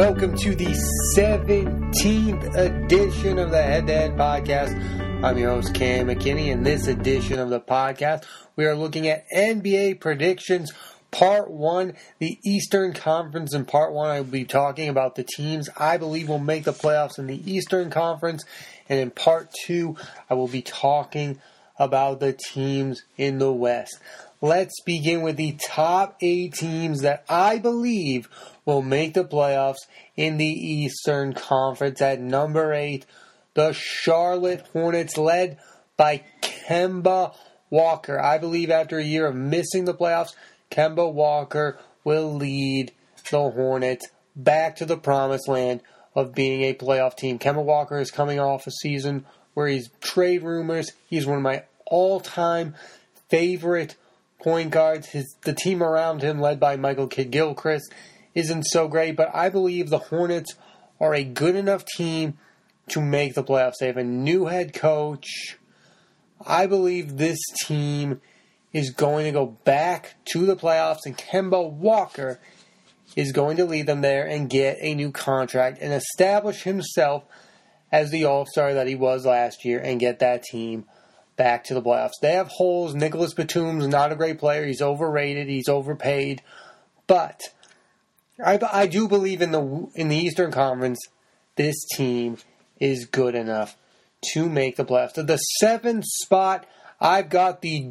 Welcome to the 17th edition of the Head to Head Podcast. I'm your host, Cam McKinney. In this edition of the podcast, we are looking at NBA predictions, Part 1, the Eastern Conference. In Part 1, I will be talking about the teams I believe will make the playoffs in the Eastern Conference. And in Part 2, I will be talking about the teams in the West. Let's begin with the top 8 teams that I believe will make the playoffs in the Eastern Conference. At number 8, the Charlotte Hornets, led by Kemba Walker. I believe after a year of missing the playoffs, Kemba Walker will lead the Hornets back to the promised land of being a playoff team. Kemba Walker is coming off a season where he's trade rumors. He's one of my all-time favorite point guards. The team around him, led by Michael Kidd-Gilchrist, isn't so great, but I believe the Hornets are a good enough team to make the playoffs. They have a new head coach. I believe this team is going to go back to the playoffs, and Kemba Walker is going to lead them there and get a new contract and establish himself as the all-star that he was last year and get that team back to the playoffs. They have holes. Nicholas Batum's not a great player. He's overrated. He's overpaid. But I do believe in the Eastern Conference, this team is good enough to make the playoffs. So the 7th spot, I've got the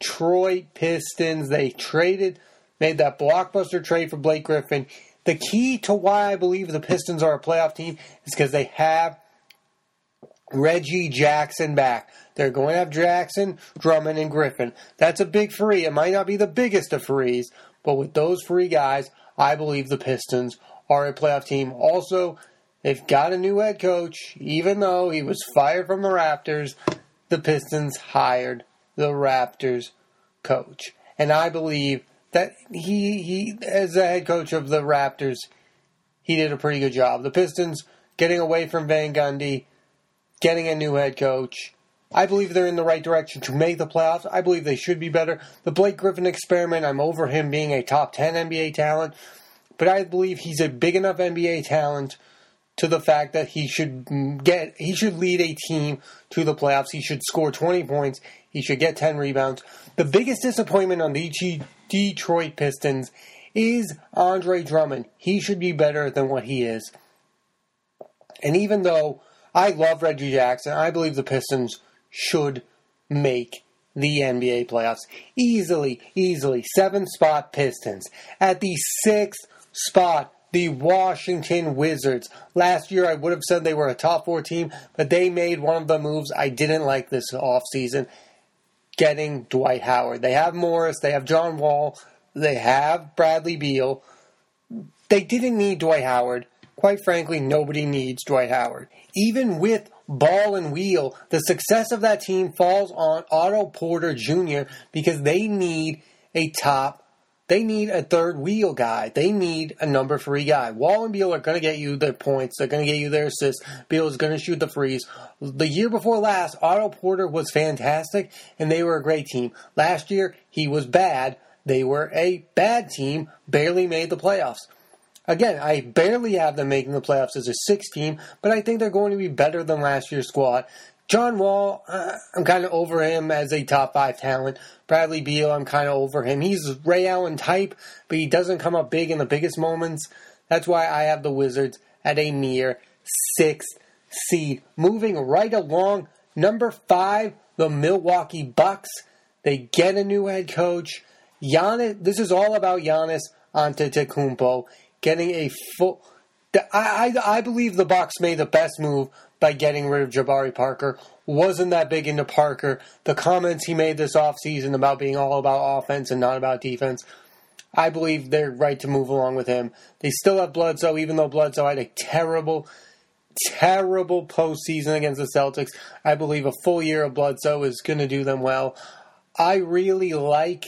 Detroit Pistons. They made that blockbuster trade for Blake Griffin. The key to why I believe the Pistons are a playoff team is because they have Reggie Jackson back. They're going to have Jackson, Drummond, and Griffin. That's a big free. It might not be the biggest of frees, but with those free guys, I believe the Pistons are a playoff team. Also, they've got a new head coach. Even though he was fired from the Raptors, the Pistons hired the Raptors coach, and I believe that he as the head coach of the Raptors, he did a pretty good job. The Pistons, getting away from Van Gundy, getting a new head coach, I believe they're in the right direction to make the playoffs. I believe they should be better. The Blake Griffin experiment, I'm over him being a top 10 NBA talent, but I believe he's a big enough NBA talent to the fact that he should lead a team to the playoffs. He should score 20 points. He should get 10 rebounds. The biggest disappointment on the Detroit Pistons is Andre Drummond. He should be better than what he is. And even though I love Reggie Jackson, I believe the Pistons should make the NBA playoffs. Easily. 7th spot, Pistons. At the 6th spot, the Washington Wizards. Last year, I would have said they were a top 4 team, but they made one of the moves I didn't like this offseason, getting Dwight Howard. They have Morris. They have John Wall. They have Bradley Beal. They didn't need Dwight Howard. Quite frankly, nobody needs Dwight Howard. Even with Ball and Wheel, the success of that team falls on Otto Porter Jr. because they need They need a third wheel guy. They need a number 3 guy. Wall and Beal are going to get you their points. They're going to get you their assists. Beal is going to shoot the frees. The year before last, Otto Porter was fantastic, and they were a great team. Last year, he was bad. They were a bad team, barely made the playoffs. Again, I barely have them making the playoffs as a 6 team, but I think they're going to be better than last year's squad. John Wall, I'm kind of over him as a top 5 talent. Bradley Beal, I'm kind of over him. He's Ray Allen type, but he doesn't come up big in the biggest moments. That's why I have the Wizards at a mere 6th seed. Moving right along, number 5, the Milwaukee Bucks. They get a new head coach. Giannis. This is all about Giannis Antetokounmpo getting a full. I believe the Bucks made the best move by getting rid of Jabari Parker. Wasn't that big into Parker. The comments he made this offseason about being all about offense and not about defense, I believe they're right to move along with him. They still have Bledsoe, even though Bledsoe had a terrible postseason against the Celtics. I believe a full year of Bledsoe is going to do them well. I really like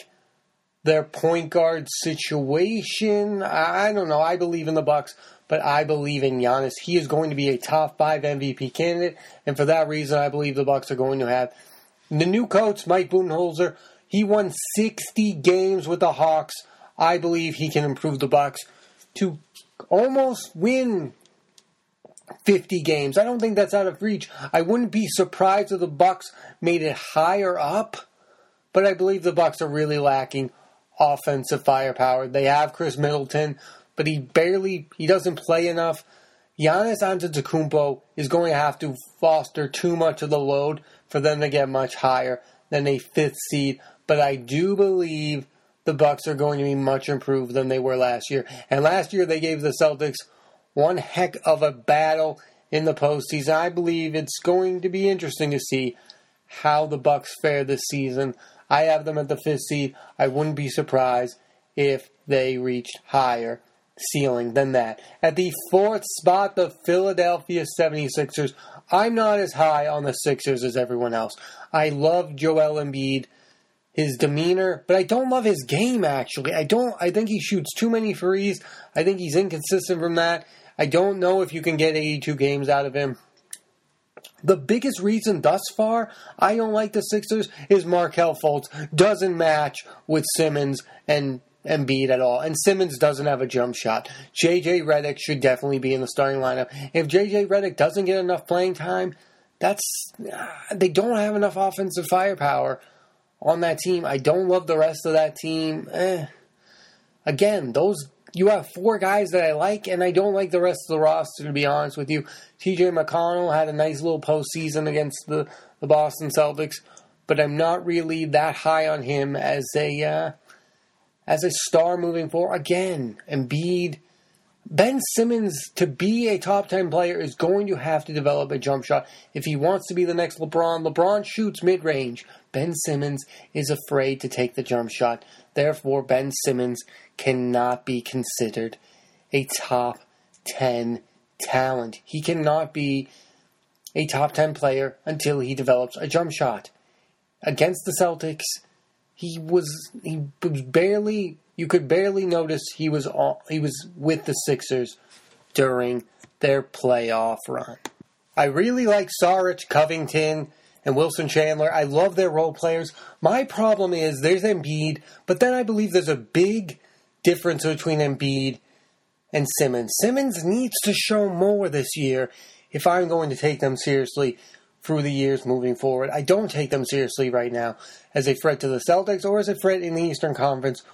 their point guard situation. I don't know. I believe in the Bucks, but I believe in Giannis. He is going to be a top 5 MVP candidate, and for that reason, I believe the Bucks are going to have the new coach, Mike Budenholzer. He won 60 games with the Hawks. I believe he can improve the Bucks to almost win 50 games. I don't think that's out of reach. I wouldn't be surprised if the Bucks made it higher up, but I believe the Bucks are really lacking offensive firepower. They have Chris Middleton, but he doesn't play enough. Giannis Antetokounmpo is going to have to foster too much of the load for them to get much higher than a fifth seed. But I do believe the Bucks are going to be much improved than they were last year. And last year they gave the Celtics one heck of a battle in the postseason. I believe it's going to be interesting to see how the Bucks fare this season. I have them at the fifth seed. I wouldn't be surprised if they reached higher ceiling than that. At the fourth spot, the Philadelphia 76ers. I'm not as high on the Sixers as everyone else. I love Joel Embiid, his demeanor, but I don't love his game, actually. I think he shoots too many threes. I think he's inconsistent from that. I don't know if you can get 82 games out of him. The biggest reason thus far I don't like the Sixers is Markelle Fultz doesn't match with Simmons and Embiid at all. And Simmons doesn't have a jump shot. J.J. Redick should definitely be in the starting lineup. If J.J. Redick doesn't get enough playing time, they don't have enough offensive firepower on that team. I don't love the rest of that team. Again, you have four guys that I like, and I don't like the rest of the roster, to be honest with you. T.J. McConnell had a nice little postseason against the Boston Celtics, but I'm not really that high on him as a star moving forward. Again, Embiid, Ben Simmons, to be a top 10 player, is going to have to develop a jump shot. If he wants to be the next LeBron, LeBron shoots mid-range. Ben Simmons is afraid to take the jump shot. Therefore, Ben Simmons cannot be considered a top 10 talent. He cannot be a top 10 player until he develops a jump shot. Against the Celtics, you could barely notice he was with the Sixers during their playoff run. I really like Saric, Covington, and Wilson Chandler. I love their role players. My problem is there's Embiid, but then I believe there's a big difference between Embiid and Simmons. Simmons needs to show more this year if I'm going to take them seriously through the years moving forward. I don't take them seriously right now as a threat to the Celtics or as a threat in the Eastern Conference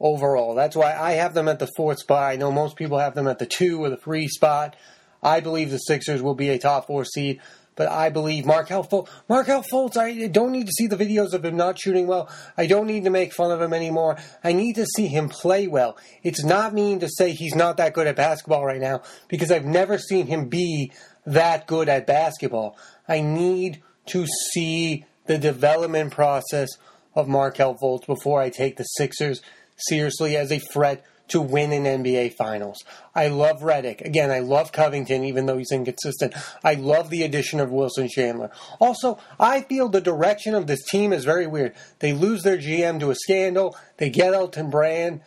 overall. That's why I have them at the fourth spot. I know most people have them at the 2 or the 3 spot. I believe the Sixers will be a top 4 seed, but I believe Markelle Fultz, I don't need to see the videos of him not shooting well. I don't need to make fun of him anymore. I need to see him play well. It's not mean to say he's not that good at basketball right now, because I've never seen him be that good at basketball. I need to see the development process of Markelle Fultz before I take the Sixers seriously as a threat to win an NBA Finals. I love Redick. Again, I love Covington, even though he's inconsistent. I love the addition of Wilson Chandler. Also, I feel the direction of this team is very weird. They lose their GM to a scandal. They get Elton Brand.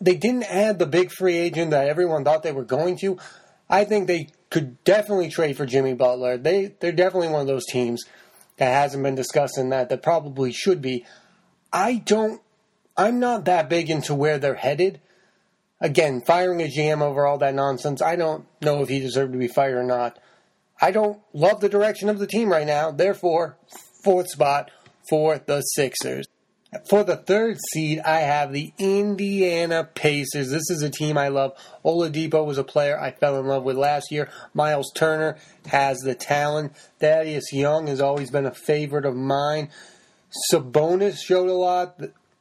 They didn't add the big free agent that everyone thought they were going to. I think they could definitely trade for Jimmy Butler. They're definitely one of those teams that hasn't been discussing that probably should be. I'm not that big into where they're headed. Again, firing a GM over all that nonsense, I don't know if he deserved to be fired or not. I don't love the direction of the team right now. Therefore, fourth spot for the Sixers. For the third seed, I have the Indiana Pacers. This is a team I love. Oladipo was a player I fell in love with last year. Miles Turner has the talent. Thaddeus Young has always been a favorite of mine. Sabonis showed a lot.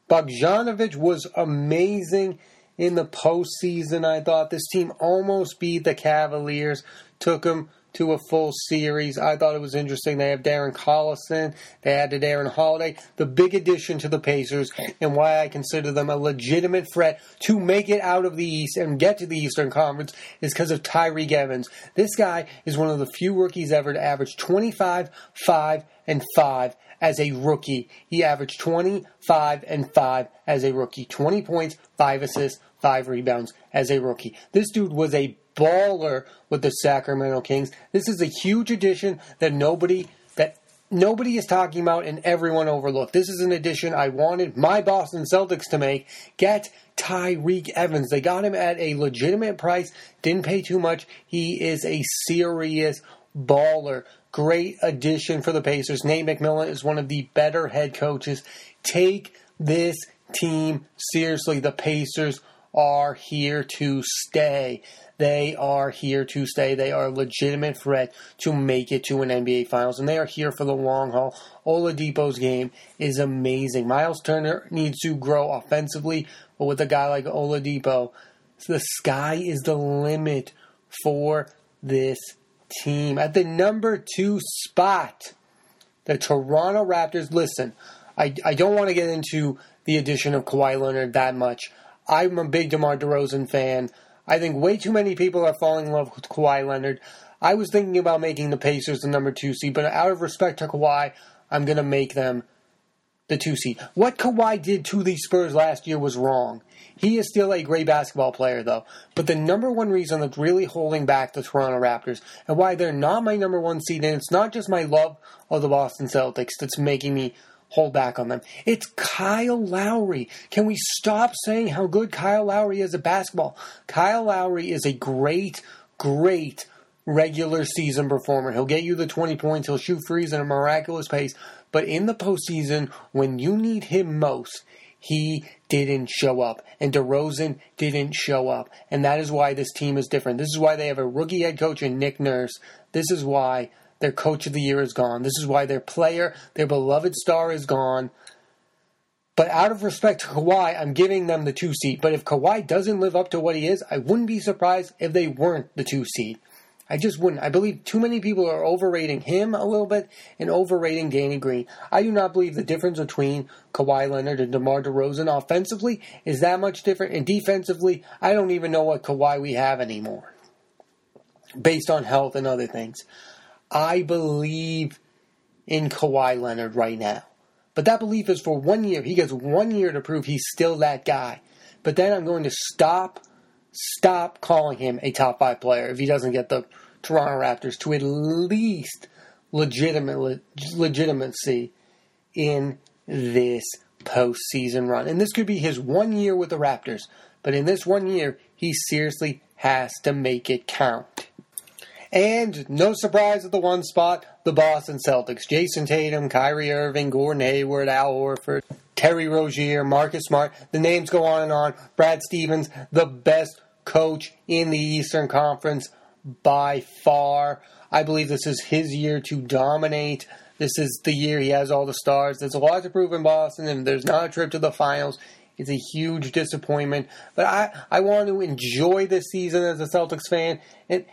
Bogdanović was amazing in the postseason, I thought. This team almost beat the Cavaliers, took them to a full series. I thought it was interesting. They have Darren Collison. They added Aaron Holiday. The big addition to the Pacers, and why I consider them a legitimate threat to make it out of the East and get to the Eastern Conference, is because of Tyreke Evans. This guy is one of the few rookies ever to average 25, 5, and 5 as a rookie. He averaged 25 and 5 as a rookie. 20 points, 5 assists, 5 rebounds as a rookie. This dude was a baller with the Sacramento Kings. This is a huge addition that nobody is talking about and everyone overlooked. This is an addition I wanted my Boston Celtics to make. Get Tyreke Evans. They got him at a legitimate price. Didn't pay too much. He is a serious baller. Great addition for the Pacers. Nate McMillan is one of the better head coaches. Take this team seriously. The Pacers are here to stay. They are here to stay. They are a legitimate threat to make it to an NBA Finals, and they are here for the long haul. Oladipo's game is amazing. Miles Turner needs to grow offensively, but with a guy like Oladipo, the sky is the limit for this team. At the number 2 spot, the Toronto Raptors. Listen, I don't want to get into the addition of Kawhi Leonard that much. I'm a big DeMar DeRozan fan. I think way too many people are falling in love with Kawhi Leonard. I was thinking about making the Pacers the number 2 seed, but out of respect to Kawhi, I'm going to make them the 2 seed. What Kawhi did to the Spurs last year was wrong. He is still a great basketball player, though. But the number one reason that's really holding back the Toronto Raptors and why they're not my number 1 seed, and it's not just my love of the Boston Celtics that's making me hold back on them. It's Kyle Lowry. Can we stop saying how good Kyle Lowry is at basketball? Kyle Lowry is a great, great regular season performer. He'll get you the 20 points. He'll shoot threes at a miraculous pace. But in the postseason, when you need him most, he didn't show up. And DeRozan didn't show up. And that is why this team is different. This is why they have a rookie head coach in Nick Nurse. This is why their coach of the year is gone. This is why their player, their beloved star, is gone. But out of respect to Kawhi, I'm giving them the 2 seed. But if Kawhi doesn't live up to what he is, I wouldn't be surprised if they weren't the 2 seed. I just wouldn't. I believe too many people are overrating him a little bit and overrating Danny Green. I do not believe the difference between Kawhi Leonard and DeMar DeRozan offensively is that much different. And defensively, I don't even know what Kawhi we have anymore, based on health and other things. I believe in Kawhi Leonard right now. But that belief is for 1 year. He gets 1 year to prove he's still that guy. But then I'm going to stop calling him a top 5 player if he doesn't get the Toronto Raptors to at least legitimacy in this postseason run. And this could be his 1 year with the Raptors. But in this 1 year, he seriously has to make it count. And no surprise at the 1 spot, the Boston Celtics. Jason Tatum, Kyrie Irving, Gordon Hayward, Al Horford, Terry Rozier, Marcus Smart. The names go on and on. Brad Stevens, the best coach in the Eastern Conference by far. I believe this is his year to dominate. This is the year he has all the stars. There's a lot to prove in Boston, and there's not a trip to the finals. It's a huge disappointment. But I want to enjoy this season as a Celtics fan. It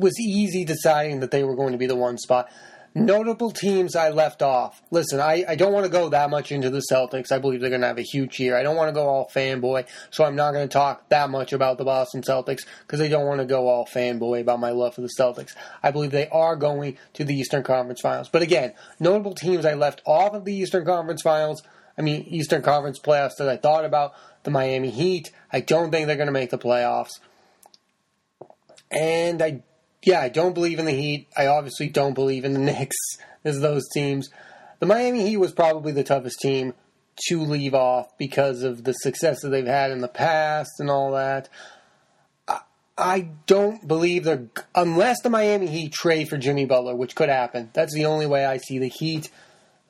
was easy deciding that they were going to be the 1 spot. Notable teams I left off. Listen, I don't want to go that much into the Celtics. I believe they're going to have a huge year. I don't want to go all fanboy, so I'm not going to talk that much about the Boston Celtics because I don't want to go all fanboy about my love for the Celtics. I believe they are going to the Eastern Conference Finals. But again, notable teams I left off of the Eastern Conference Finals. I mean, Eastern Conference playoffs that I thought about. The Miami Heat, I don't think they're going to make the playoffs. And I don't believe in the Heat. I obviously don't believe in the Knicks as those teams. The Miami Heat was probably the toughest team to leave off because of the success that they've had in the past and all that. I don't believe they're... Unless the Miami Heat trade for Jimmy Butler, which could happen. That's the only way I see the Heat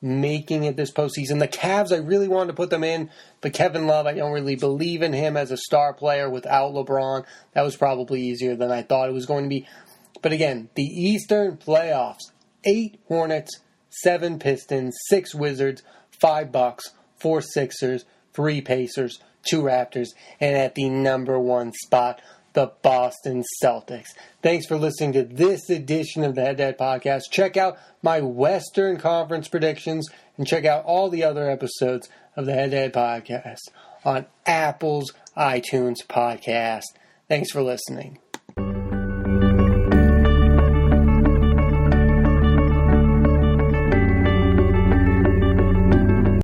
making it this postseason. The Cavs, I really wanted to put them in, but Kevin Love, I don't really believe in him as a star player without LeBron. That was probably easier than I thought it was going to be. But again, the Eastern playoffs, 8 Hornets, 7 Pistons, 6 Wizards, 5 Bucks, 4 Sixers, 3 Pacers, 2 Raptors, and at the number 1 spot, the Boston Celtics. Thanks for listening to this edition of the Head to Head Podcast. Check out my Western Conference predictions and check out all the other episodes of the Head to Head Podcast on Apple's iTunes podcast. Thanks for listening.